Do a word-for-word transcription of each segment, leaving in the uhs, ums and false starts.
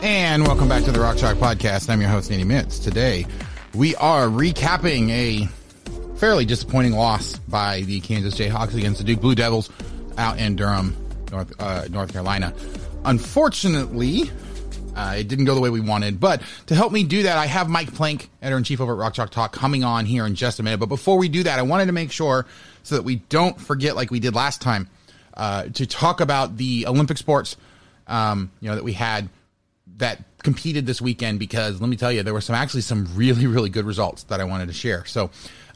And welcome back to the Rock Chalk Podcast. I'm your host, Andy Mitts. Today, we are recapping a fairly disappointing loss by the Kansas Jayhawks against the Duke Blue Devils out in Durham, North uh, North Carolina. Unfortunately, uh, it didn't go the way we wanted. But to help me do that, I have Mike Plank, editor-in-chief over at Rock Chalk Talk, coming on here in just a minute. But before we do that, I wanted to make sure so that we don't forget, like we did last time, uh, to talk about the Olympic sports um, you know, that we had that competed this weekend, because let me tell you, there were some actually some really, really good results that I wanted to share. So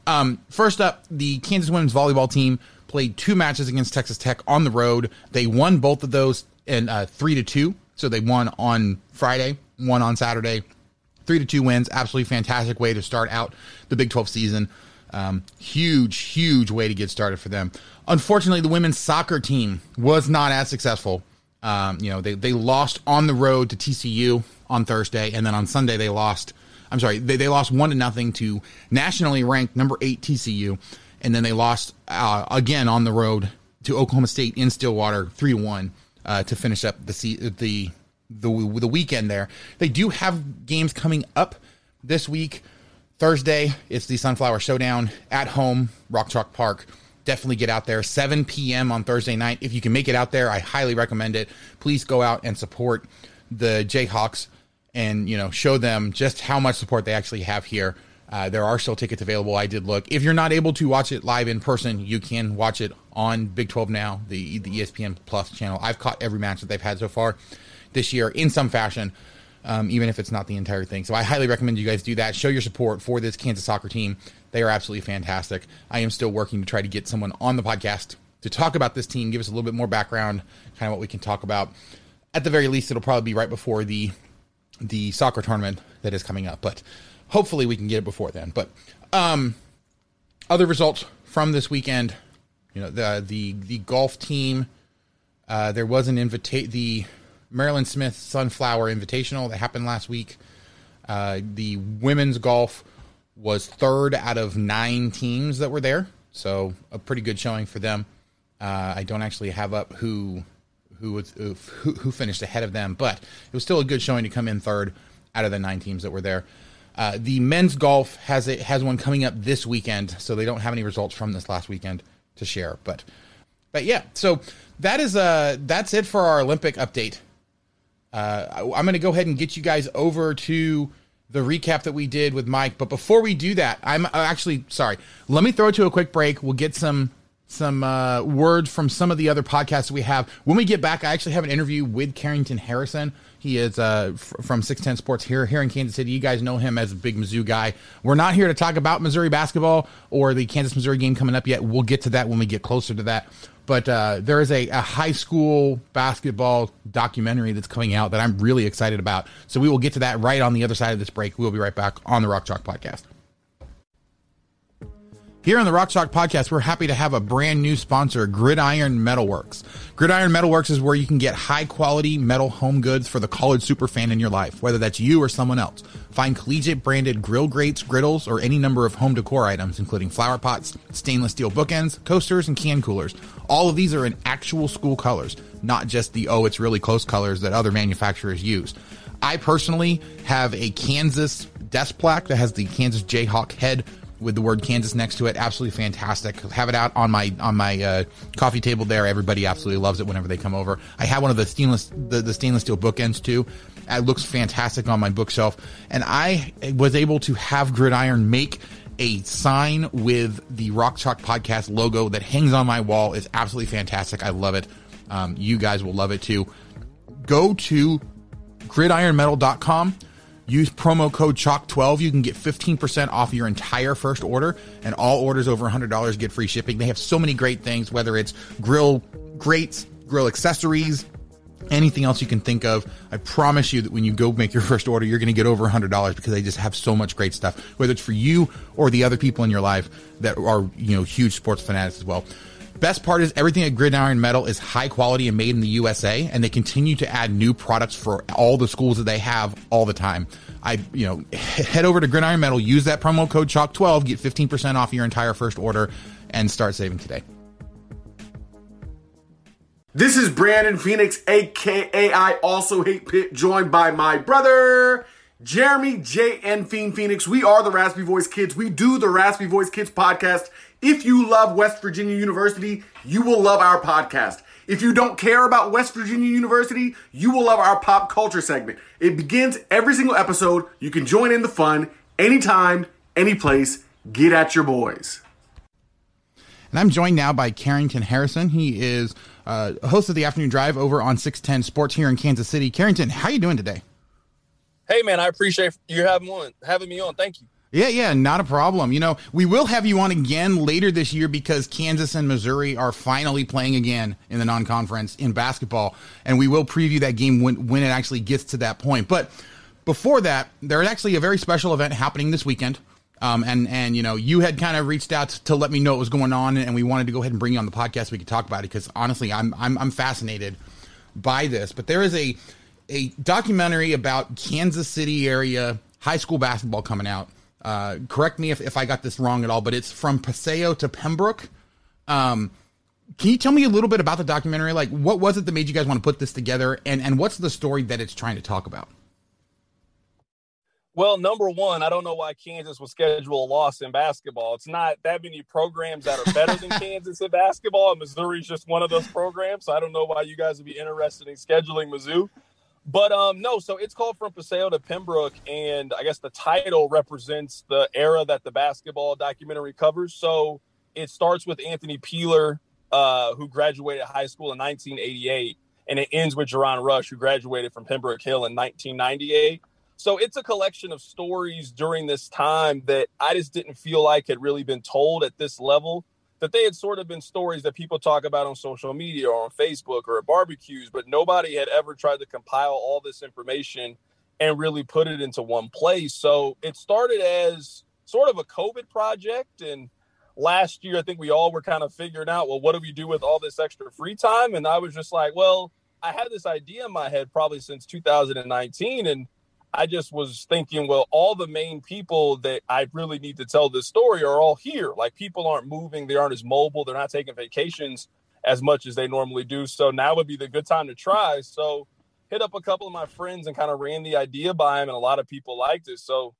um, first up, the Kansas women's volleyball team played two matches against Texas Tech on the road. They won both of those in uh, three to two. So they won on Friday, won on Saturday, three to two wins. Absolutely fantastic way to start out the Big twelve season. Um, huge, huge way to get started for them. Unfortunately, the women's soccer team was not as successful. Um, you know, they, they lost on the road to T C U on Thursday. And then on Sunday, they lost, I'm sorry, they, they lost one to nothing to nationally ranked number eight T C U. And then they lost uh, again on the road to Oklahoma State in Stillwater, three to one, uh, to finish up the, se- the the the weekend there. They do have games coming up this week. Thursday, it's the Sunflower Showdown at home, Rock Chalk Park. Definitely get out there, seven p.m. on Thursday night. If you can make it out there, I highly recommend it. Please go out and support the Jayhawks and, you know, show them just how much support they actually have here. Uh, there are still tickets available. I did look. If you're not able to watch it live in person, you can watch it on Big twelve Now, the, the E S P N Plus channel. I've caught every match that they've had so far this year in some fashion, um, even if it's not the entire thing. So I highly recommend you guys do that. Show your support for this Kansas soccer team. They are absolutely fantastic. I am still working to try to get someone on the podcast to talk about this team, give us a little bit more background, kind of what we can talk about. At the very least, it'll probably be right before the the soccer tournament that is coming up, but hopefully we can get it before then. But um, other results from this weekend, you know, the the the golf team. Uh, there was an invita- the Marilyn Smith Sunflower Invitational that happened last week. Uh, the women's golf was third out of nine teams that were there, so a pretty good showing for them. Uh, I don't actually have up who who, was, who who finished ahead of them, but it was still a good showing to come in third out of the nine teams that were there. Uh, the men's golf has it has one coming up this weekend, so they don't have any results from this last weekend to share. But but yeah, so that is uh that's it for our Olympic update. Uh, I, I'm going to go ahead and get you guys over to the recap that we did with Mike. But before we do that, I'm actually sorry. Let me throw to a quick break. We'll get some some uh, word from some of the other podcasts we have. When we get back, I actually have an interview with Carrington Harrison. He is uh, f- from six ten Sports here here in Kansas City. You guys know him as a big Mizzou guy. We're not here to talk about Missouri basketball or the Kansas-Missouri game coming up yet. We'll get to that when we get closer to that. But uh, there is a, a high school basketball documentary that's coming out that I'm really excited about. So we will get to that right on the other side of this break. We'll be right back on the Rock Chalk Podcast. Here on the Rock Chalk Podcast, we're happy to have a brand new sponsor, Gridiron Metal Works. Gridiron Metal Works is where you can get high-quality metal home goods for the college super fan in your life, whether that's you or someone else. Find collegiate-branded grill grates, griddles, or any number of home decor items, including flower pots, stainless steel bookends, coasters, and can coolers. All of these are in actual school colors, not just the, oh, it's really close colors that other manufacturers use. I personally have a Kansas desk plaque that has the Kansas Jayhawk head with the word Kansas next to it. Absolutely fantastic. Have it out on my on my uh, coffee table there. Everybody absolutely loves it whenever they come over. I have one of the stainless the, the stainless steel bookends too. It looks fantastic on my bookshelf. And I was able to have Gridiron make a sign with the Rock Chalk Podcast logo that hangs on my wall. It's absolutely fantastic. I love it. Um, you guys will love it too. Go to gridiron metal dot com. Use promo code chalk twelve. You can get fifteen percent off your entire first order, and all orders over one hundred dollars get free shipping. They have so many great things, whether it's grill grates, grill accessories, anything else you can think of. I promise you that when you go make your first order, you're going to get over one hundred dollars because they just have so much great stuff, whether it's for you or the other people in your life that are, you know, huge sports fanatics as well. Best part is everything at Gridiron Metal is high quality and made in the U S A, and they continue to add new products for all the schools that they have all the time. I, you know, head over to Gridiron Metal, use that promo code chalk twelve, get fifteen percent off your entire first order, and start saving today. This is Brandon Phoenix, aka I Also Hate Pitt, joined by my brother Jeremy J and Fiend Phoenix. We are the Raspy Voice Kids. We do the Raspy Voice Kids podcast. If you love West Virginia University, you will love our podcast. If you don't care about West Virginia University, you will love our pop culture segment. It begins every single episode. You can join in the fun anytime, any place. Get at your boys. And I'm joined now by Carrington Harrison. He is uh, host of the Afternoon Drive over on six ten Sports here in Kansas City. Carrington, how are you doing today? Hey, man, I appreciate you having on, having me on. Thank you. Yeah, yeah, not a problem. You know, we will have you on again later this year because Kansas and Missouri are finally playing again in the non-conference in basketball, and we will preview that game when, when it actually gets to that point. But before that, there is actually a very special event happening this weekend, um, and, and, you know, you had kind of reached out to let me know what was going on, and we wanted to go ahead and bring you on the podcast so we could talk about it because, honestly, I'm, I'm, I'm fascinated by this. But there is a, a documentary about Kansas City area high school basketball coming out. Uh, correct me if, if I got this wrong at all, but it's From Paseo to Pembroke. Um, can you tell me a little bit about the documentary? Like, what was it that made you guys want to put this together? And, and what's the story that it's trying to talk about? Well, number one, I don't know why Kansas would schedule a loss in basketball. It's not that many programs that are better than Kansas in basketball. And Missouri's just one of those programs. So I don't know why you guys would be interested in scheduling Mizzou. But, um, no, so it's called From Paseo to Pembroke, and I guess the title represents the era that the basketball documentary covers. So it starts with Anthony Peeler, uh, who graduated high school in nineteen eighty-eight, and it ends with Jerron Rush, who graduated from Pembroke Hill in nineteen ninety-eight. So it's a collection of stories during this time that I just didn't feel like had really been told at this level, that they had sort of been stories that people talk about on social media or on Facebook or at barbecues, but nobody had ever tried to compile all this information and really put it into one place. So it started as sort of a COVID project. And last year, I think we all were kind of figuring out, well, what do we do with all this extra free time? And I was just like, well, I had this idea in my head probably since two thousand nineteen. And I just was thinking, well, all the main people that I really need to tell this story are all here. Like, people aren't moving. They aren't as mobile. They're not taking vacations as much as they normally do. So now would be the good time to try. So hit up a couple of my friends and kind of ran the idea by them, and a lot of people liked it. So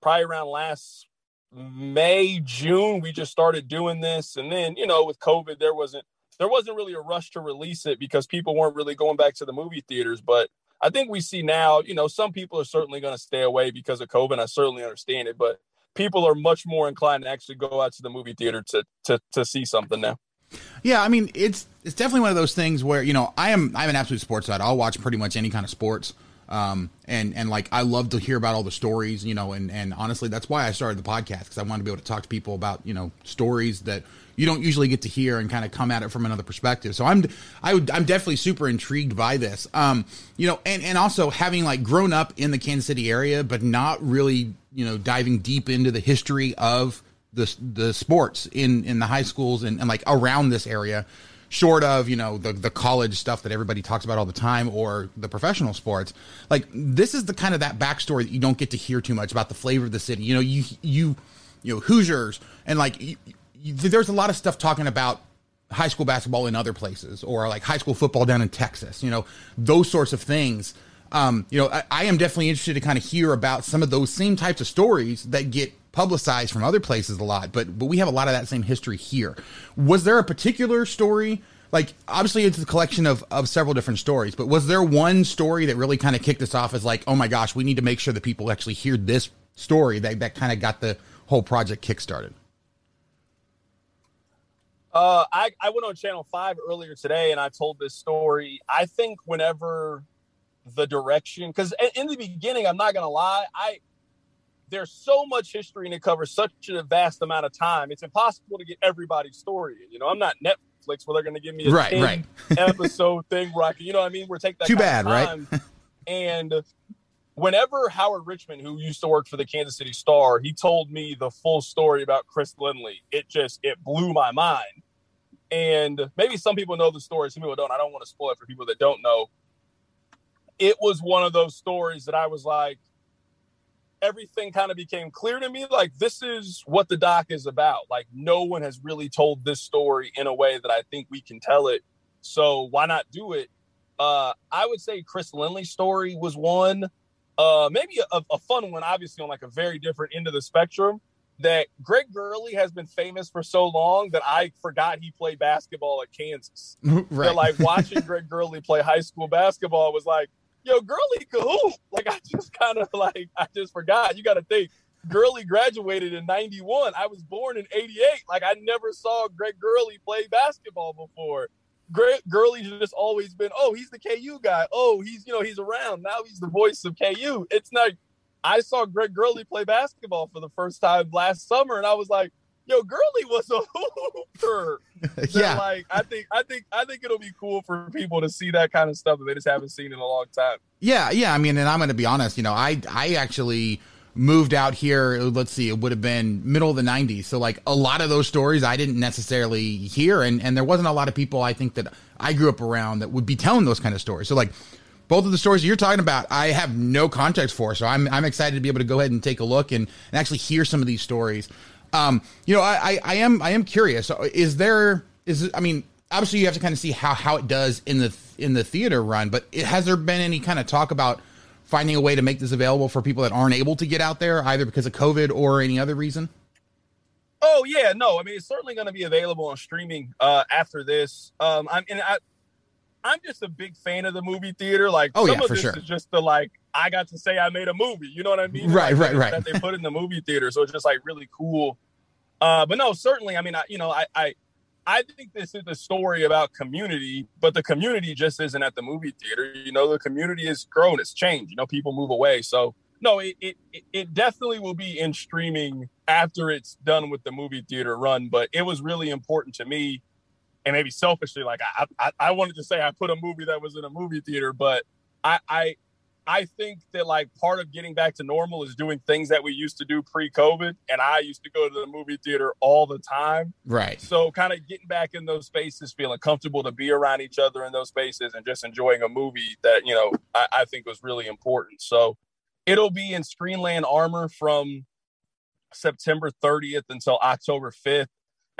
probably around last May, June, we just started doing this. And then, you know, with COVID, there wasn't there wasn't really a rush to release it because people weren't really going back to the movie theaters. But I think we see now, you know, some people are certainly going to stay away because of COVID. I certainly understand it, but people are much more inclined to actually go out to the movie theater to to to see something now. Yeah, I mean, it's it's definitely one of those things where, you know, I am I'm an absolute sports fan. I'll watch pretty much any kind of sports. Um, and, and like, I love to hear about all the stories, you know, and, and honestly, that's why I started the podcast, because I wanted to be able to talk to people about, you know, stories that you don't usually get to hear and kind of come at it from another perspective. So I'm, I would, I'm definitely super intrigued by this. Um, you know, and, and also having like grown up in the Kansas City area, but not really, you know, diving deep into the history of the, the sports in, in the high schools and, and like around this area. Short of, you know, the the college stuff that everybody talks about all the time or the professional sports, like this is the kind of that backstory that you don't get to hear too much about the flavor of the city. You know, you, you, you know, Hoosiers and like you, you, there's a lot of stuff talking about high school basketball in other places or like high school football down in Texas, you know, those sorts of things. Um, you know, I, I am definitely interested to kind of hear about some of those same types of stories that get publicized from other places a lot, but but we have a lot of that same history here. Was there a particular story? Like, obviously it's a collection of of several different stories, but was there one story that really kind of kicked us off as like, oh my gosh, we need to make sure that people actually hear this story that, that kind of got the whole project kickstarted? Uh, I, I went on Channel five earlier today and I told this story. I think whenever the direction, because in the beginning, I'm not going to lie, I there's so much history and it covers such a vast amount of time. It's impossible to get everybody's story. You know, I'm not Netflix where they're going to give me a right, right. episode thing where I can, you know what I mean? We're taking that Too kind bad, of time. Right? And whenever Howard Richmond, who used to work for the Kansas City Star, he told me the full story about Chris Lindley. It just, it blew my mind. And maybe some people know the story, some people don't. I don't want to spoil it for people that don't know. It was one of those stories that I was like, everything kind of became clear to me. Like, this is what the doc is about. Like, no one has really told this story in a way that I think we can tell it. So why not do it? Uh, I would say Chris Lindley's story was one, uh, maybe a, a fun one, obviously on like a very different end of the spectrum, that Greg Gurley has been famous for so long that I forgot he played basketball at Kansas. Right. That, like, watching Greg Gurley play high school basketball was like, yo, Gurley could hoop. Like, I just kind of, like, I just forgot. You got to think, Gurley graduated in ninety-one. I was born in eighty-eight. Like, I never saw Greg Gurley play basketball before. Greg Gurley's just always been, oh, he's the K U guy. Oh, he's, you know, he's around. Now he's the voice of K U. It's not, I saw Greg Gurley play basketball for the first time last summer, and I was like, yo, Gurley was a hooper. So, yeah. Like, I think, I think, I think it'll be cool for people to see that kind of stuff that they just haven't seen in a long time. Yeah, yeah. I mean, and I'm going to be honest. You know, I, I actually moved out here. Let's see, it would have been middle of the nineties. So, like, a lot of those stories I didn't necessarily hear, and and there wasn't a lot of people I think that I grew up around that would be telling those kind of stories. So, like, both of the stories you're talking about, I have no context for. So, I'm I'm excited to be able to go ahead and take a look and, and actually hear some of these stories. Um, you know, I, I, I am, I am curious, is there, is, I mean, obviously you have to kind of see how, how it does in the, in the theater run, but it, has there been any kind of talk about finding a way to make this available for people that aren't able to get out there either because of COVID or any other reason? Oh yeah, no, I mean, it's certainly going to be available on streaming, uh, after this. Um, I'm, and I, I'm just a big fan of the movie theater. Like, oh, some yeah, of for this sure. is just the, like, I got to say I made a movie. You know what I mean? Right, like, right, right. That they put in the movie theater. So it's just, like, really cool. Uh, but, no, certainly, I mean, I, you know, I, I I think this is a story about community, but the community just isn't at the movie theater. You know, the community has grown. It's changed. You know, people move away. So, no, it it it definitely will be in streaming after it's done with the movie theater run. But it was really important to me. And maybe selfishly, like I, I, I wanted to say I put a movie that was in a movie theater, but I, I, I think that like part of getting back to normal is doing things that we used to do pre-COVID. And I used to go to the movie theater all the time. Right. So kind of getting back in those spaces, feeling comfortable to be around each other in those spaces and just enjoying a movie that, you know, I, I think was really important. So it'll be in Screenland Armor from September thirtieth until October fifth.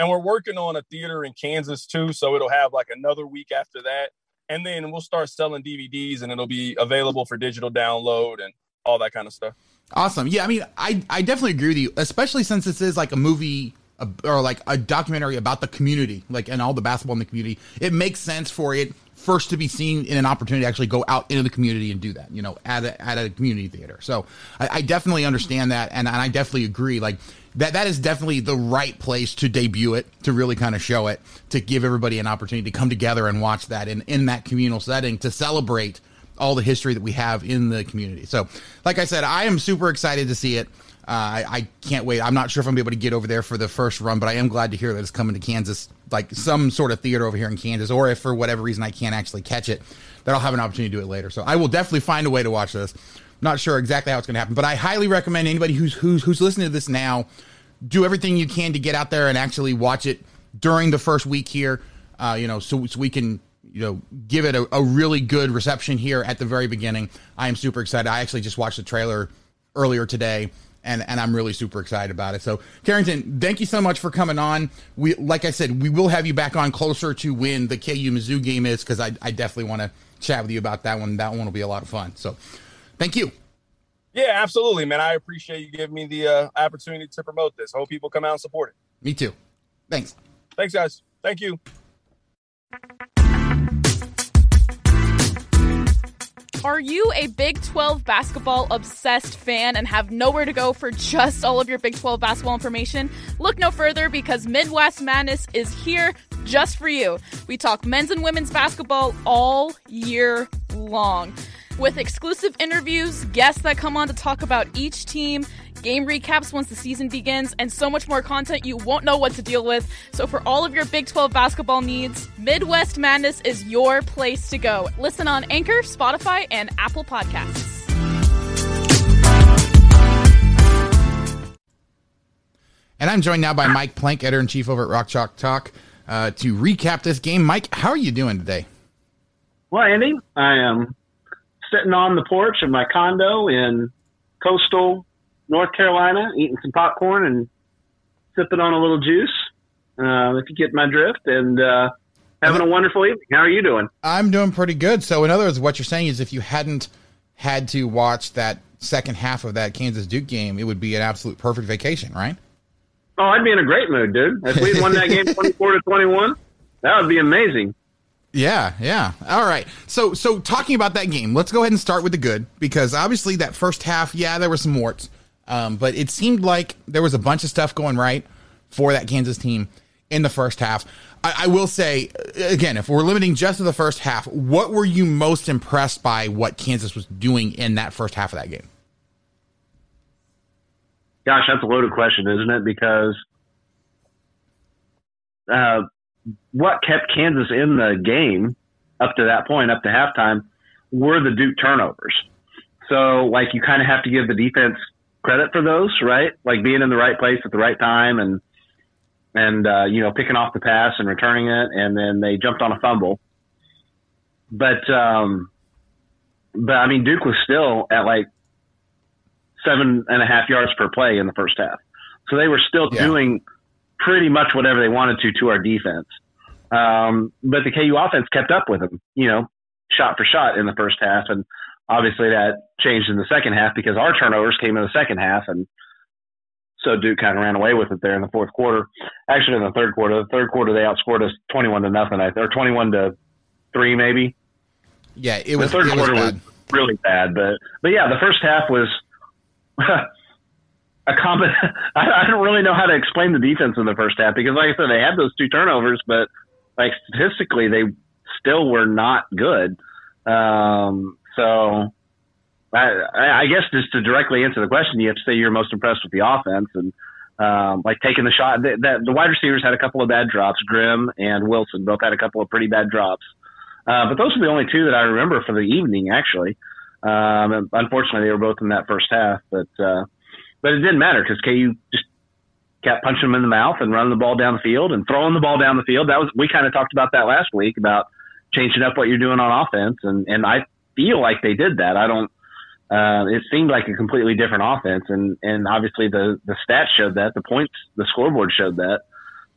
And we're working on a theater in Kansas, too, so it'll have, like, another week after that. And then we'll start selling D V Ds, and it'll be available for digital download and all that kind of stuff. Awesome. Yeah, I mean, I, I definitely agree with you, especially since this is, like, a movie or, like, a documentary about the community, like, and all the basketball in the community. It makes sense for it first to be seen in an opportunity to actually go out into the community and do that, you know, at a, at a community theater. So I, I definitely understand that. And, and I definitely agree. Like that, that is definitely the right place to debut it, to really kind of show it, to give everybody an opportunity to come together and watch that in, in that communal setting to celebrate all the history that we have in the community. So like I said, I am super excited to see it. Uh, I, I can't wait. I'm not sure if I'm able to get over there for the first run, but I am glad to hear that it's coming to Kansas, like some sort of theater over here in Kansas, or if for whatever reason I can't actually catch it, that I'll have an opportunity to do it later. So I will definitely find a way to watch this. Not sure exactly how it's going to happen, but I highly recommend anybody who's, who's, who's listening to this now, do everything you can to get out there and actually watch it during the first week here, uh, you know, so, so we can, you know, give it a, a really good reception here at the very beginning. I am super excited. I actually just watched the trailer earlier today. And, and I'm really super excited about it. So, Carrington, thank you so much for coming on. We, like I said, we will have you back on closer to when the K U Mizzou game is, because I, I definitely want to chat with you about that one. That one will be a lot of fun. So, thank you. Yeah, absolutely, man. I appreciate you giving me the uh, opportunity to promote this. Hope people come out and support it. Me too. Thanks. Thanks, guys. Thank you. Are you a Big twelve basketball-obsessed fan and have nowhere to go for just all of your Big twelve basketball information? Look no further, because Midwest Madness is here just for you. We talk men's and women's basketball all year long, with exclusive interviews, guests that come on to talk about each team, game recaps once the season begins, and so much more content you won't know what to deal with. So for all of your Big twelve basketball needs, Midwest Madness is your place to go. Listen on Anchor, Spotify, and Apple Podcasts. And I'm joined now by Mike Plank, editor-in-chief over at Rock Chalk Talk, uh, to recap this game. Mike, how are you doing today? Well, Andy, I am sitting on the porch of my condo in coastal North Carolina, eating some popcorn and sipping on a little juice, uh, if you get my drift, and uh, having a wonderful evening. How are you doing? I'm doing pretty good. So, in other words, what you're saying is if you hadn't had to watch that second half of that Kansas-Duke game, it would be an absolute perfect vacation, right? Oh, I'd be in a great mood, dude. If we won that game twenty-four to twenty-one, that would be amazing. Yeah, yeah. All right. So, so talking about that game, let's go ahead and start with the good, because obviously that first half, yeah, there were some warts. Um, but it seemed like there was a bunch of stuff going right for that Kansas team in the first half. I, I will say, again, if we're limiting just to the first half, what were you most impressed by what Kansas was doing in that first half of that game? Gosh, that's a loaded question, isn't it? Because uh, what kept Kansas in the game up to that point, up to halftime, were the Duke turnovers. So, like, you kind of have to give the defense – credit for those, right? Like being in the right place at the right time and, and uh, you know, picking off the pass and returning it. And then they jumped on a fumble. But, um, but I mean, Duke was still at like seven and a half yards per play in the first half. So they were still yeah. doing pretty much whatever they wanted to to our defense. Um, but the K U offense kept up with them, you know, shot for shot in the first half. And obviously, that changed in the second half because our turnovers came in the second half, and so Duke kind of ran away with it there in the fourth quarter. Actually, in the third quarter, the third quarter they outscored us twenty-one to nothing, or twenty-one to three, maybe. Yeah, it was. The third it quarter was, was really bad, but but yeah, the first half was a common. I, I don't really know how to explain the defense in the first half because, like I said, they had those two turnovers, but like statistically, they still were not good. Um, So I, I guess just to directly answer the question, you have to say you're most impressed with the offense and um, like taking the shot. The, the, the wide receivers had a couple of bad drops. Grimm and Wilson both had a couple of pretty bad drops. Uh, but those are the only two that I remember for the evening, actually. Um, unfortunately, they were both in that first half. But uh, but it didn't matter because K U just kept punching them in the mouth and running the ball down the field and throwing the ball down the field. That was we kind of talked about that last week about changing up what you're doing on offense. And, and I – feel like they did that. I don't uh, it seemed like a completely different offense and, and obviously the, the stats showed that, the points, the scoreboard showed that.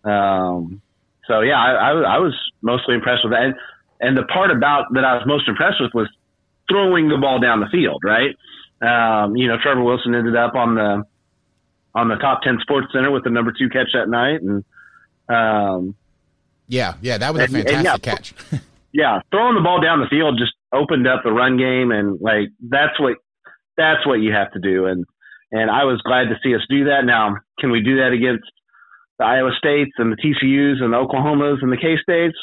Um, so yeah, I, I, I was mostly impressed with that. And, and the part about that I was most impressed with was throwing the ball down the field, right? Um, you know, Trevor Wilson ended up on the on the top ten Sports Center with the number two catch that night and um, yeah, yeah, that was a fantastic and, and yeah, catch. yeah, throwing the ball down the field just opened up the run game, and like that's what that's what you have to do. And and I was glad to see us do that. Now, can we do that against the Iowa States and the T C Us and the Oklahomas and the K-States?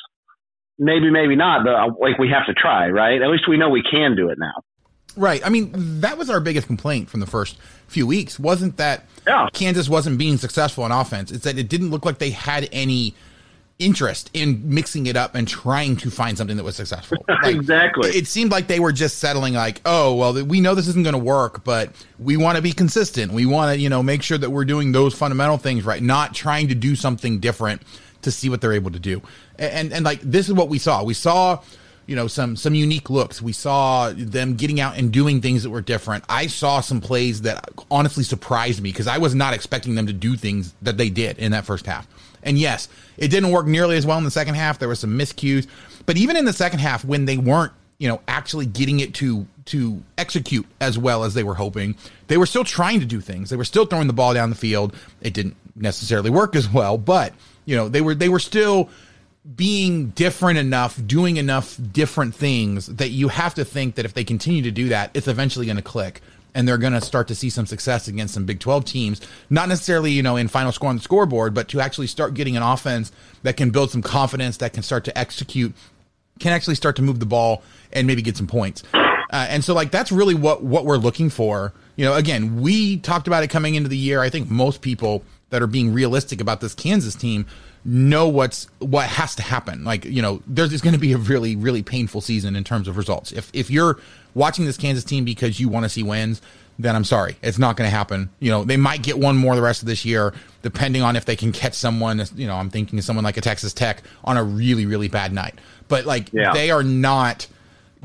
Maybe, maybe not, but like we have to try, right? At least we know we can do it now. Right. I mean, that was our biggest complaint from the first few weeks. Wasn't that yeah. Kansas wasn't being successful on offense. It's that it didn't look like they had any interest in mixing it up and trying to find something that was successful. Like, exactly. It seemed like they were just settling like, oh, well, we know this isn't going to work, but we want to be consistent. We want to, you know, make sure that we're doing those fundamental things right, not trying to do something different to see what they're able to do. And, and, and like, this is what we saw. We saw, you know, some, some unique looks. We saw them getting out and doing things that were different. I saw some plays that honestly surprised me because I was not expecting them to do things that they did in that first half. And yes, it didn't work nearly as well in the second half. There were some miscues, but even in the second half, when they weren't, you know, actually getting it to, to execute as well as they were hoping, they were still trying to do things. They were still throwing the ball down the field. It didn't necessarily work as well, but you know, they were, they were still being different enough, doing enough different things that you have to think that if they continue to do that, it's eventually going to click. And they're going to start to see some success against some Big twelve teams, not necessarily, you know, in final score on the scoreboard, but to actually start getting an offense that can build some confidence, that can start to execute, can actually start to move the ball and maybe get some points. Uh, and so, like, that's really what, what we're looking for. You know, again, we talked about it coming into the year. I think most people that are being realistic about this Kansas team know what's what has to happen. Like, you know, there's it's going to be a really, really painful season in terms of results. If if you're watching this Kansas team because you want to see wins, then I'm sorry, it's not going to happen. You know, they might get one more the rest of this year, depending on if they can catch someone. You know, I'm thinking of someone like a Texas Tech on a really, really bad night. But like, yeah. they are not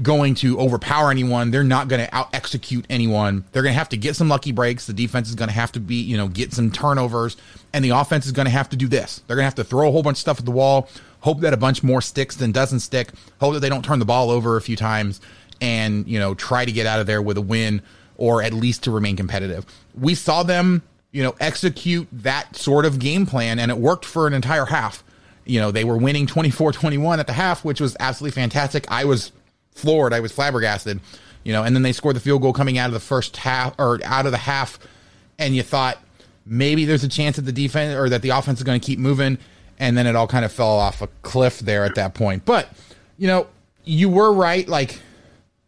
going to overpower anyone. They're not going to out execute anyone. They're going to have to get some lucky breaks. The defense is going to have to be, you know, get some turnovers, and the offense is going to have to do this. They're going to have to throw a whole bunch of stuff at the wall, hope that a bunch more sticks than doesn't stick, hope that they don't turn the ball over a few times, and, you know, try to get out of there with a win or at least to remain competitive. We saw them, you know, execute that sort of game plan, and it worked for an entire half. You know, they were winning twenty-four twenty-one at the half, which was absolutely fantastic. I was floored. I was flabbergasted, you know, and then they scored the field goal coming out of the first half or out of the half. And you thought maybe there's a chance that the defense or that the offense is going to keep moving. And then it all kind of fell off a cliff there at that point. But, you know, you were right. Like,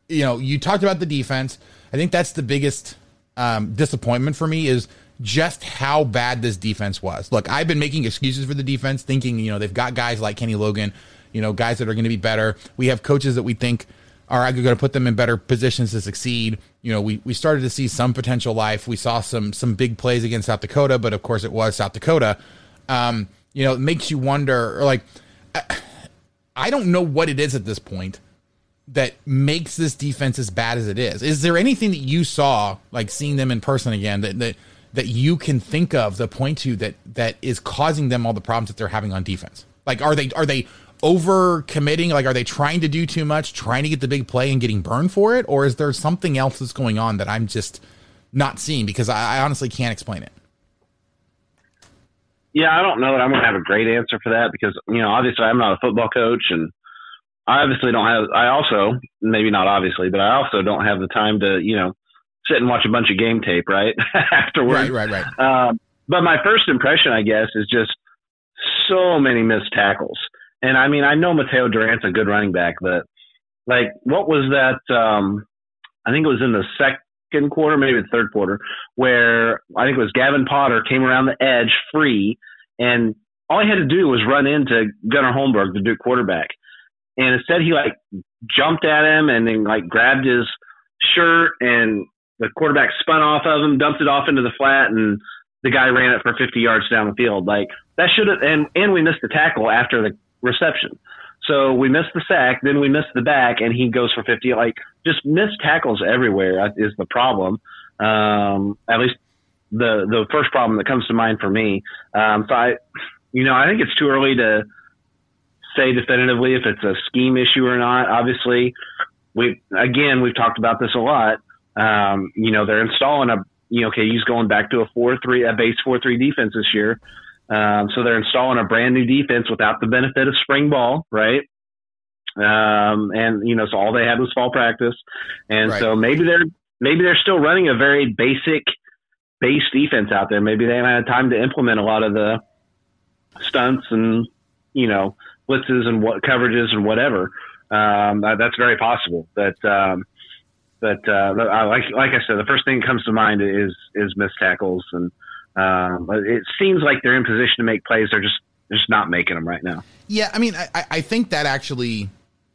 you know, you talked about the defense. I think that's the biggest um, disappointment for me is just how bad this defense was. Look, I've been making excuses for the defense thinking, you know, they've got guys like Kenny Logan, you know, guys that are going to be better. We have coaches that we think are going to put them in better positions to succeed. You know, we, we started to see some potential life. We saw some some big plays against South Dakota, but of course it was South Dakota. Um, you know, it makes you wonder, or like, I, I don't know what it is at this point that makes this defense as bad as it is. Is there anything that you saw, like seeing them in person again, that that, that you can think of, the point to that that is causing them all the problems that they're having on defense? Like, are they are they over committing? Like, are they trying to do too much, trying to get the big play and getting burned for it? Or is there something else that's going on that I'm just not seeing? Because I, I honestly can't explain it. Yeah, I don't know that I'm going to have a great answer for that because, you know, obviously I'm not a football coach, and I obviously don't have, I also, maybe not obviously, but I also don't have the time to, you know, sit and watch a bunch of game tape, right? Afterwards. Right, right, right. Um, but my first impression, I guess, is just so many missed tackles. And, I mean, I know Mateo Durant's a good running back, but, like, what was that um, – I think it was in the second quarter, maybe the third quarter, where I think it was Gavin Potter came around the edge free, and all he had to do was run into Gunnar Holmberg, the Duke quarterback. And instead he, like, jumped at him and then, like, grabbed his shirt, and the quarterback spun off of him, dumped it off into the flat, and the guy ran it for fifty yards down the field. Like, that should have – and and we missed the tackle after the reception. So we missed the sack, then we missed the back, and he goes for fifty. Like, just missed tackles everywhere is the problem. Um, at least the the first problem that comes to mind for me. Um, so I, you know, I think it's too early to say definitively if it's a scheme issue or not. Obviously, we again we've talked about this a lot. Um, you know, they're installing a you know, K U's going back to a four three a base four three defense this year. Um, so they're installing a brand new defense without the benefit of spring ball, right? Um, and, you know, so all they had was fall practice. And right. so maybe they're maybe they're still running a very basic base defense out there. Maybe they haven't had time to implement a lot of the stunts and, you know, blitzes and what coverages and whatever. Um, that's very possible. But, um, but uh, like like I said, the first thing that comes to mind is is missed tackles. And um, it seems like they're in position to make plays. They're just They're just not making them right now. Yeah, I mean, I, I think that actually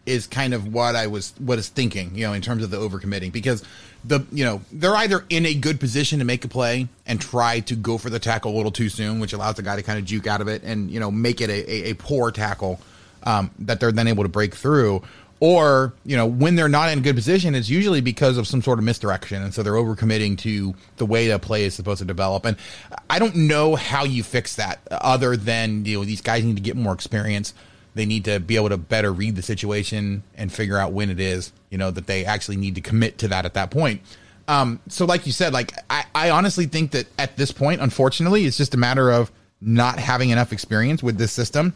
is kind of what I was what is thinking, you know, in terms of the overcommitting, because the you know they're either in a good position to make a play and try to go for the tackle a little too soon, which allows the guy to kind of juke out of it and you know make it a, a, a poor tackle um, that they're then able to break through, or you know when they're not in a good position, it's usually because of some sort of misdirection, and so they're overcommitting to the way that play is supposed to develop. And I don't know how you fix that other than, you know, these guys need to get more experience. They need to be able to better read the situation and figure out when it is, you know, that they actually need to commit to that at that point. Um, so like you said, like I, I honestly think that at this point, unfortunately, it's just a matter of not having enough experience with this system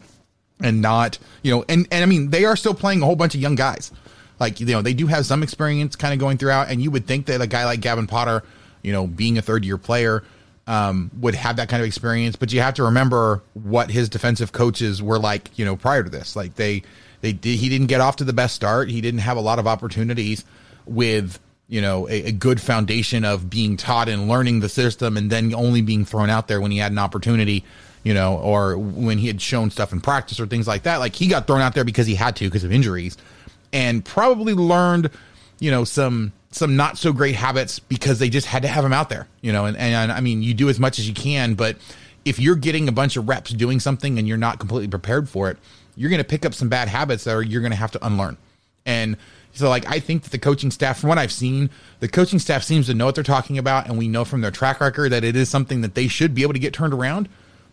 and not, you know, and, and I mean, they are still playing a whole bunch of young guys. Like, you know, they do have some experience kind of going throughout, and you would think that a guy like Gavin Potter, you know, being a third year player, Um, would have that kind of experience, but you have to remember what his defensive coaches were like, you know, prior to this. Like they, they did, he didn't get off to the best start. He didn't have a lot of opportunities with, you know, a, a good foundation of being taught and learning the system, and then only being thrown out there when he had an opportunity, you know, or when he had shown stuff in practice or things like that. Like he got thrown out there because he had to, because of injuries, and probably learned, you know, some. some not so great habits because they just had to have him out there, you know, and, and, and I mean, you do as much as you can, but if you're getting a bunch of reps doing something and you're not completely prepared for it, you're going to pick up some bad habits that are, you're going to have to unlearn. And so like, I think that the coaching staff, from what I've seen, the coaching staff seems to know what they're talking about. And we know from their track record that it is something that they should be able to get turned around,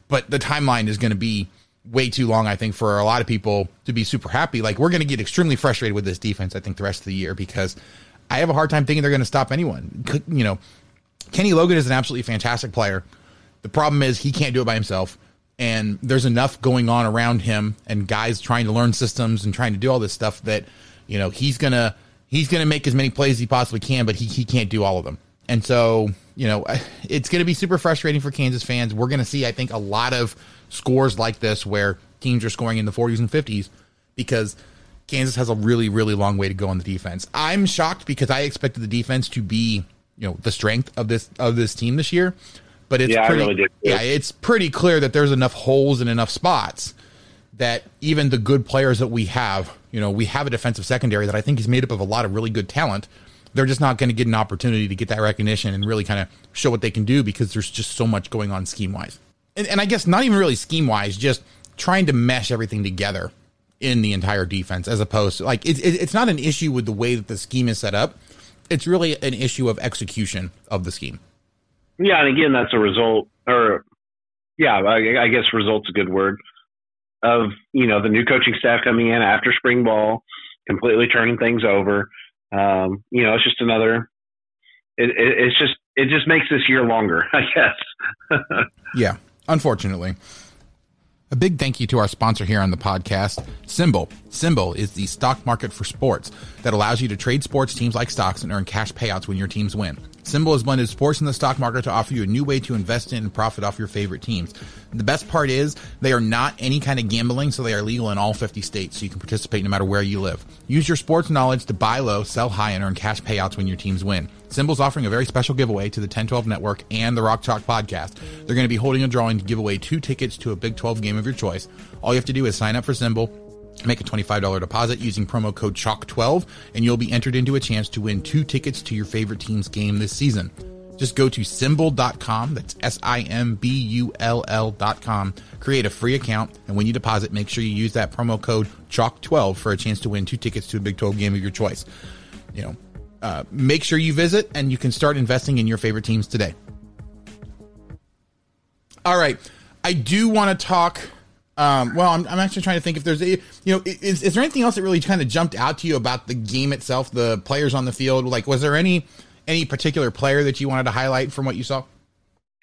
but the timeline is going to be way too long, I think, for a lot of people to be super happy. Like we're going to get extremely frustrated with this defense, I think, the rest of the year, because I have a hard time thinking they're going to stop anyone. You know, Kenny Logan is an absolutely fantastic player. The problem is he can't do it by himself, and there's enough going on around him and guys trying to learn systems and trying to do all this stuff that, you know, he's going to, he's going to make as many plays as he possibly can, but he, he can't do all of them. And so, you know, it's going to be super frustrating for Kansas fans. We're going to see, I think, a lot of scores like this where teams are scoring in the forties and fifties because Kansas has a really, really long way to go on the defense. I'm shocked because I expected the defense to be, you know, the strength of this of this team this year. But it's yeah, pretty, I really did. yeah, it's pretty clear that there's enough holes and enough spots that even the good players that we have, you know, we have a defensive secondary that I think is made up of a lot of really good talent. They're just not going to get an opportunity to get that recognition and really kind of show what they can do because there's just so much going on scheme wise, and, and I guess not even really scheme wise, just trying to mesh everything together in the entire defense, as opposed to like, it's, it's not an issue with the way that the scheme is set up. It's really an issue of execution of the scheme. Yeah. And again, that's a result or yeah, I, I guess result's a good word of, you know, the new coaching staff coming in after spring ball, completely turning things over. Um, you know, it's just another, it, it, it's just, it just makes this year longer, I guess. Yeah. Unfortunately. A big thank you to our sponsor here on the podcast, SimBull. SimBull is the stock market for sports that allows you to trade sports teams like stocks and earn cash payouts when your teams win. SimBull has blended sports and the stock market to offer you a new way to invest in and profit off your favorite teams. The best part is they are not any kind of gambling, so they are legal in all fifty states, so you can participate no matter where you live. Use your sports knowledge to buy low, sell high, and earn cash payouts when your teams win. SimBull's offering a very special giveaway to the ten twelve Network and the Rock Chalk Podcast. They're going to be holding a drawing to give away two tickets to a Big twelve game of your choice. All you have to do is sign up for SimBull, make a twenty-five dollars deposit using promo code chalk twelve, and you'll be entered into a chance to win two tickets to your favorite team's game this season. Just go to SimBull dot com, that's S I M B U L L dot com, create a free account, and when you deposit, make sure you use that promo code chalk twelve for a chance to win two tickets to a Big twelve game of your choice. You know, uh, make sure you visit, and you can start investing in your favorite teams today. All right, I do want to talk... Um, well, I'm, I'm actually trying to think if there's, a, you know, is, is there anything else that really kind of jumped out to you about the game itself, the players on the field? Like, was there any any particular player that you wanted to highlight from what you saw?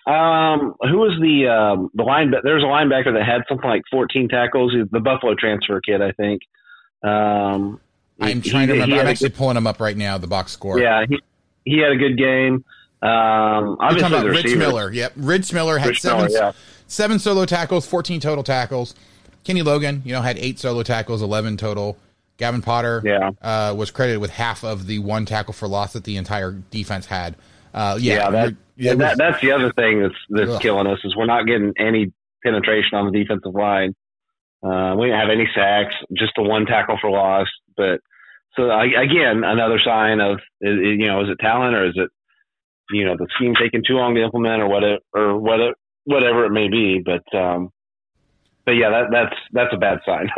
Um, who was the um, the linebacker? There's a linebacker that had something like fourteen tackles. He's the Buffalo transfer kid, I think. Um, I'm trying he, to remember. I'm actually good, pulling him up right now, the box score. Yeah, he, he had a good game. Um, obviously talking about Rich receiver. Miller. Yep, Rich Miller had Rich seven, Miller, yeah. seven solo tackles, fourteen total tackles. Kenny Logan, you know, had eight solo tackles, eleven total. Gavin Potter yeah. uh, was credited with half of the one tackle for loss that the entire defense had. Uh, yeah, yeah, that, yeah was, that, that's the other thing that's that's ugh. killing us is we're not getting any penetration on the defensive line. Uh, we didn't have any sacks, just the one tackle for loss. But so I, again, another sign of you know, is it talent or is it you know the scheme taking too long to implement or whatever or whatever whatever it may be. But um, but yeah, that that's that's a bad sign.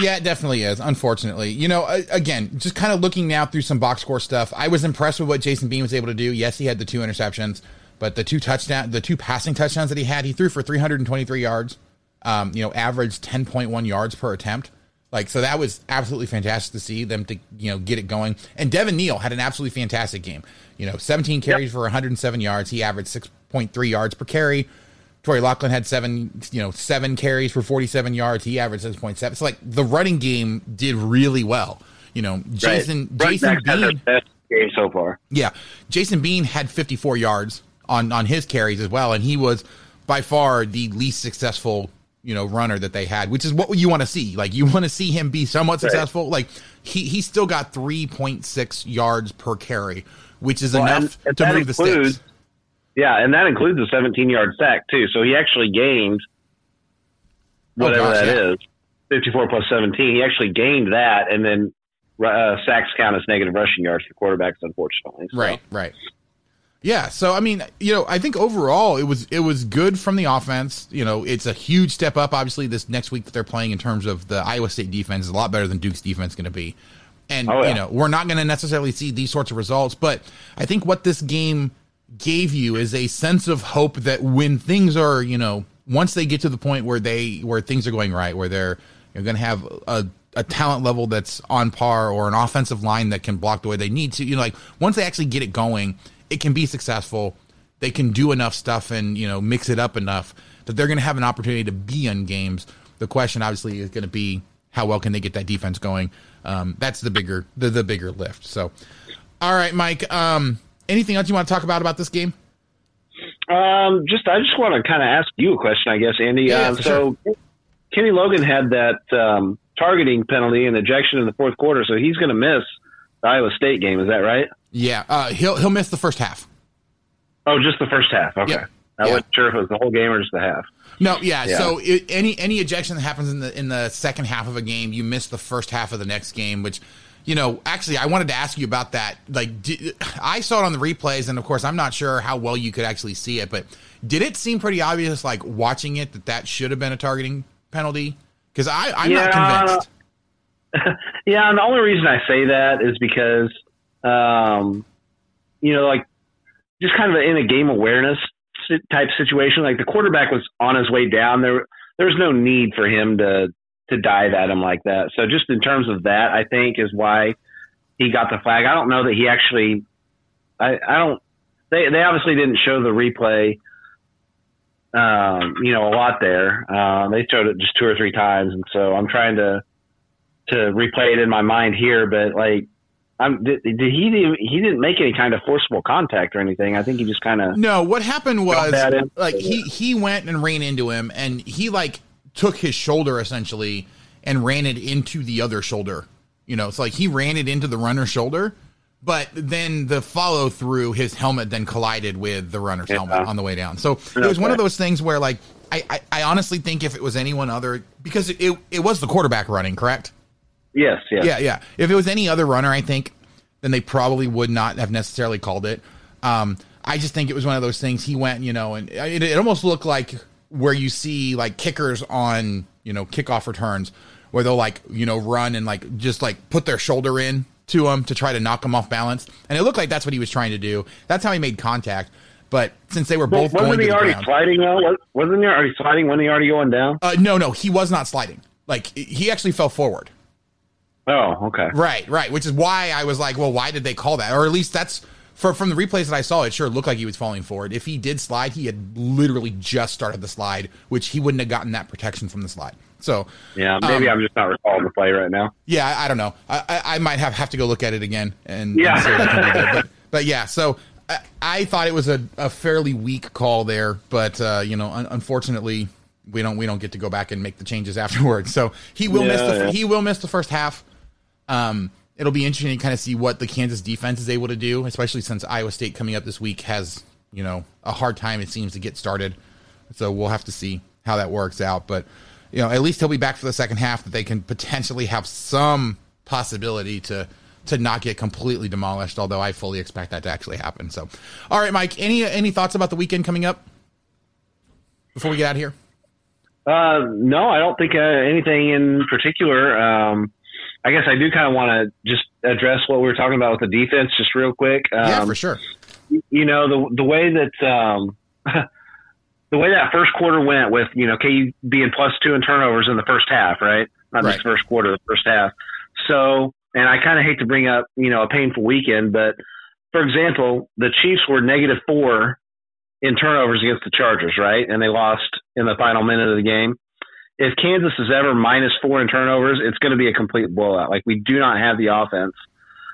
Yeah, it definitely is, unfortunately. You know, again, just kind of looking now through some box score stuff, I was impressed with what Jason Bean was able to do. Yes, he had the two interceptions, but the two touchdown, the two passing touchdowns that he had, he threw for three hundred twenty-three yards, um, you know, averaged ten point one yards per attempt. Like, so that was absolutely fantastic to see them to, you know, get it going. And Devin Neal had an absolutely fantastic game. You know, seventeen carries yep. for one hundred seven yards. He averaged six point three yards per carry. Torrey Laughlin had seven, you know, seven carries for forty-seven yards. He averaged six point seven. So, like, the running game did really well. You know, Jason right. Jason right Bean best game so far. Yeah, Jason Bean had fifty-four yards on on his carries as well, and he was by far the least successful, you know, runner that they had, which is what you want to see. Like, you want to see him be somewhat right. successful. Like, he he still got three point six yards per carry, which is well, enough and, and to move includes- the sticks. Yeah, and that includes a seventeen-yard sack, too. So he actually gained whatever oh gosh, that yeah. is, fifty-four plus seventeen. He actually gained that, and then uh, sacks count as negative rushing yards for quarterbacks, unfortunately. So. Right, right. Yeah, so, I mean, you know, I think overall it was it was good from the offense. You know, it's a huge step up, obviously, this next week that they're playing in terms of the Iowa State defense is a lot better than Duke's defense going to be. And, oh, yeah. you know, we're not going to necessarily see these sorts of results, but I think what this game – gave you is a sense of hope that when things are, you know, once they get to the point where they, where things are going right, where they're you know, going to have a, a talent level that's on par or an offensive line that can block the way they need to, you know, like once they actually get it going, it can be successful. They can do enough stuff and, you know, mix it up enough that they're going to have an opportunity to be in games. The question obviously is going to be how well can they get that defense going? Um, that's the bigger, the, the bigger lift. So, all right, Mike, um, anything else you want to talk about about this game? Um, just I just want to kind of ask you a question, I guess, Andy. Yeah, um, so sure. Kenny Logan had that um, targeting penalty and ejection in the fourth quarter, so he's going to miss the Iowa State game. Is that right? Yeah, uh, he'll he'll miss the first half. Oh, just the first half. Okay, yep. I yeah. wasn't sure if it was the whole game or just the half. No, yeah. yeah. So it, any any ejection that happens in the in the second half of a game, you miss the first half of the next game, which. You know, actually, I wanted to ask you about that. Like, did, I saw it on the replays, and of course, I'm not sure how well you could actually see it, but did it seem pretty obvious, like, watching it, that that should have been a targeting penalty? Because I'm yeah, not convinced. Uh, yeah, and the only reason I say that is because, um, you know, like, just kind of in a game awareness type situation, like, the quarterback was on his way down. There, there was no need for him to – to dive at him like that. So just in terms of that, I think is why he got the flag. I don't know that he actually, I, I don't, they, they obviously didn't show the replay, um, you know, a lot there. Um, they showed it just two or three times. And so I'm trying to, to replay it in my mind here, but like, I'm, did, did he, didn't, he didn't make any kind of forcible contact or anything. I think he just kind of, no, what happened was like, he, he went and ran into him and he like, took his shoulder essentially and ran it into the other shoulder. You know, it's like he ran it into the runner's shoulder, but then the follow through, his helmet then collided with the runner's yeah. helmet on the way down. So okay. it was one of those things where like, I, I, I honestly think if it was anyone other, because it, it, it was the quarterback running, correct? Yes. yes. Yeah. Yeah. If it was any other runner, I think then they probably would not have necessarily called it. Um, I just think it was one of those things he went, you know, and it, it almost looked like, where you see like kickers on, you know, kickoff returns where they'll like, you know, run and like, just like put their shoulder in to him to try to knock him off balance. And it looked like that's what he was trying to do. That's how he made contact. But since they were both well, wasn't going he to the already ground, sliding though? Wasn't he already sliding? Wasn't he already going down? Uh, no, no, he was not sliding. Like he actually fell forward. Oh, okay. Right. Right. Which is why I was like, well, why did they call that? Or at least that's, For, from the replays that I saw, it sure looked like he was falling forward. If he did slide, he had literally just started the slide, which he wouldn't have gotten that protection from the slide. So yeah, maybe um, I'm just not recalling the play right now. Yeah, I, I don't know. I, I, I might have, have to go look at it again and, yeah. and see what I can do there. But, but yeah, so I, I thought it was a, a fairly weak call there, but uh, you know, un- unfortunately, we don't we don't get to go back and make the changes afterwards. So he will yeah, miss the yeah. he will miss the first half. Um. It'll be interesting to kind of see what the Kansas defense is able to do, especially since Iowa State coming up this week has, you know, a hard time, it seems, to get started. So we'll have to see how that works out. But, you know, at least he'll be back for the second half, that they can potentially have some possibility to to not get completely demolished, although I fully expect that to actually happen. So, all right, Mike, any any thoughts about the weekend coming up before we get out of here? Uh, no, I don't think uh, anything in particular. Um I guess I do kind of want to just address what we were talking about with the defense just real quick. Um, yeah, for sure. You know, the the way that um, the way that first quarter went with, you know, K U being plus two in turnovers in the first half, right? Not right. just the first quarter, the first half. So, and I kind of hate to bring up, you know, a painful weekend, but for example, the Chiefs were negative four in turnovers against the Chargers, right? And they lost in the final minute of the game. If Kansas is ever minus four in turnovers, it's going to be a complete blowout. Like, we do not have the offense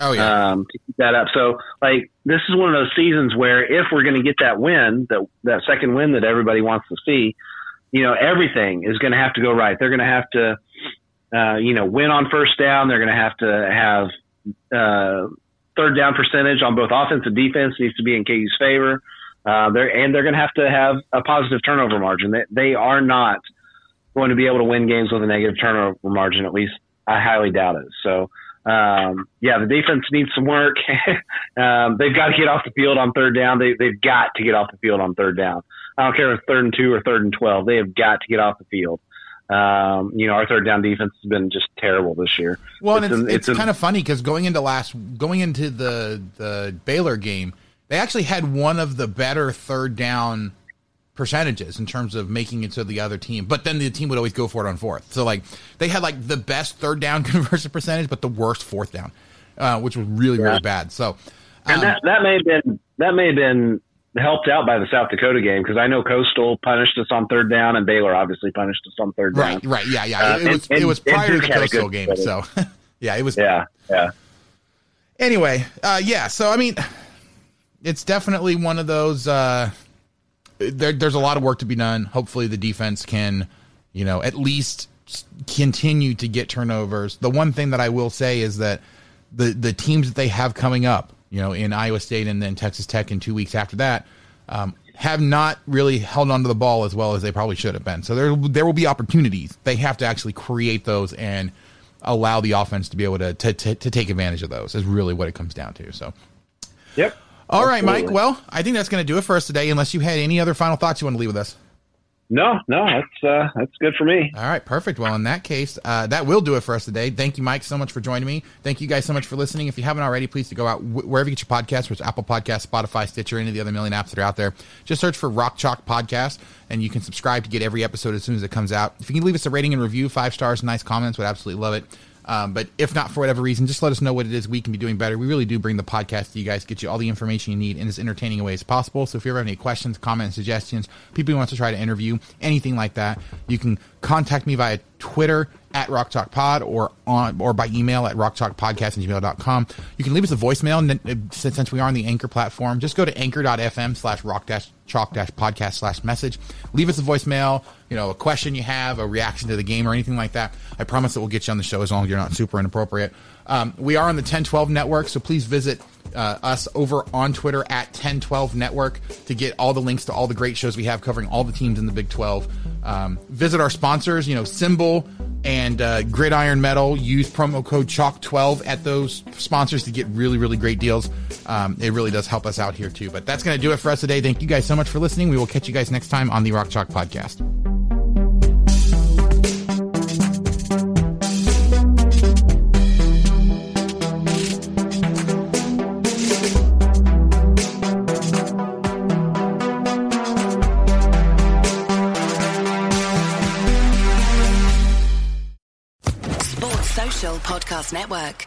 oh, yeah. um, to keep that up. So, like, this is one of those seasons where if we're going to get that win, that that second win that everybody wants to see, you know, everything is going to have to go right. They're going to have to, uh, you know, win on first down. They're going to have to have uh, third down percentage on both offense and defense needs to be in K U's favor. Uh, they're, and they're going to have to have a positive turnover margin. They, they are not – going to be able to win games with a negative turnover margin, at least I highly doubt it. So, um, yeah, the defense needs some work. um, they've got to get off the field on third down. They, they've got to get off the field on third down. I don't care if it's third and two or third and twelve. They have got to get off the field. Um, you know, our third down defense has been just terrible this year. Well, it's, and it's, an, it's, it's kind an, of funny because going into last, going into the the Baylor game, they actually had one of the better third down percentages in terms of making it to the other team, but then the team would always go for it on fourth. So like they had like the best third down conversion percentage, but the worst fourth down, uh, which was really yeah. really bad. So, um, and that that may have been that may have been helped out by the South Dakota game because I know Coastal punished us on third down and Baylor obviously punished us on third down. Right, right, yeah, yeah. Uh, it, it was and, it was prior to the Coastal game, credit. so yeah, it was. Yeah, yeah. Anyway, uh, yeah. So I mean, it's definitely one of those. Uh, There, there's a lot of work to be done. Hopefully the defense can, you know, at least continue to get turnovers. The one thing that I will say is that the, the teams that they have coming up, you know, in Iowa State and then Texas Tech in two weeks after that, um, have not really held onto the ball as well as they probably should have been. So there, there will be opportunities. They have to actually create those and allow the offense to be able to, to, to, to take advantage of those is really what it comes down to. So, yep. All Absolutely. right, Mike. Well, I think that's going to do it for us today, unless you had any other final thoughts you want to leave with us. No, no, that's uh, that's good for me. All right, perfect. Well, in that case, uh, that will do it for us today. Thank you, Mike, so much for joining me. Thank you guys so much for listening. If you haven't already, please to go out wherever you get your podcasts, which is Apple Podcasts, Spotify, Stitcher, any of the other million apps that are out there. Just search for Rock Chalk Podcast, and you can subscribe to get every episode as soon as it comes out. If you can leave us a rating and review, five stars, nice comments, would absolutely love it. Um, but if not, for whatever reason, just let us know what it is we can be doing better. We really do bring the podcast to you guys, get you all the information you need in as entertaining a way as possible. So if you ever have any questions, comments, suggestions, people you want to try to interview, anything like that, you can contact me via Twitter at Rock Chalk Pod or on or by email at rock chalk podcast at gmail dot com. You can leave us a voicemail since we are on the Anchor platform. Just go to anchor.fm slash rock dash chalk dash podcast slash message. Leave us a voicemail, you know, a question you have, a reaction to the game or anything like that. I promise that we'll get you on the show as long as you're not super inappropriate. Um, we are on the ten twelve network, so please visit uh, us over on Twitter at ten twelve network to get all the links to all the great shows we have covering all the teams in the Big twelve. Um, visit our sponsors, you know, SimBull and uh, Gridiron Metal. Use promo code chalk twelve at those sponsors to get really, really great deals. Um, it really does help us out here too. But that's going to do it for us today. Thank you guys so much for listening. We will catch you guys next time on the Rock Chalk Podcast. Podcast Network.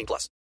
plus.